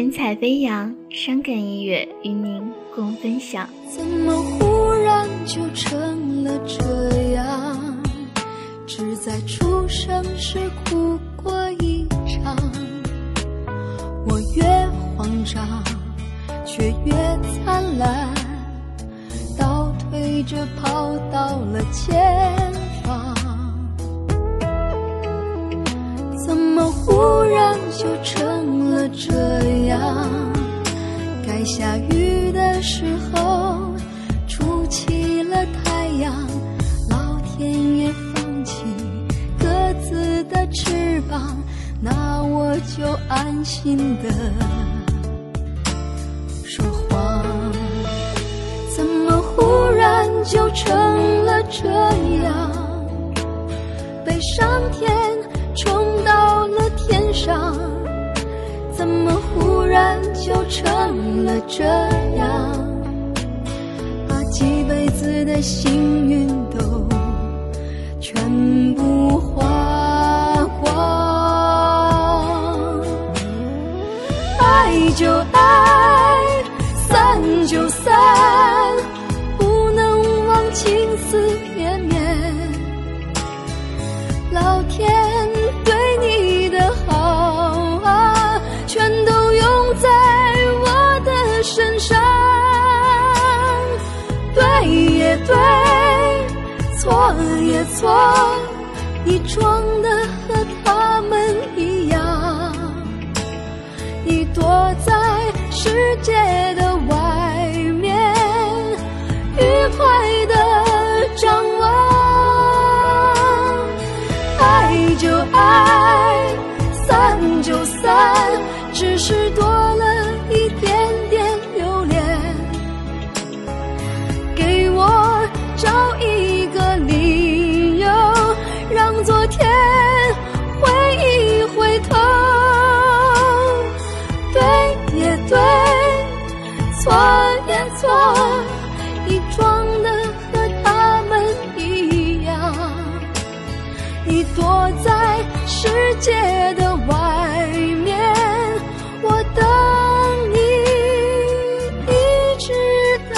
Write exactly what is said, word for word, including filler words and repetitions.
神采飞扬，伤感音乐与您共分享。怎么忽然就成了这样，只在出生时哭过一场。我越慌张却越灿烂，倒退着跑到了前方。怎么忽然就成了这样，该下雨的时候出起了太阳，老天也放弃各自的翅膀，那我就安心的说谎。怎么忽然就成了这样，被上天冲到了天上。怎么忽然就成了这样，把几辈子的幸运都全部花光。爱就爱，散就散，不能忘情思绵绵。老天对你的好啊，全都用在我的身上。对也对，错也错，你装的和他们一样。你躲在世界的外面，愉快的张望。爱就爱，散就散，只是多了一点点留恋。给我找一个理由，让昨天回一回头。对也对，错也错，你装得和他们一样。你躲在世界的外面，我等你一直到。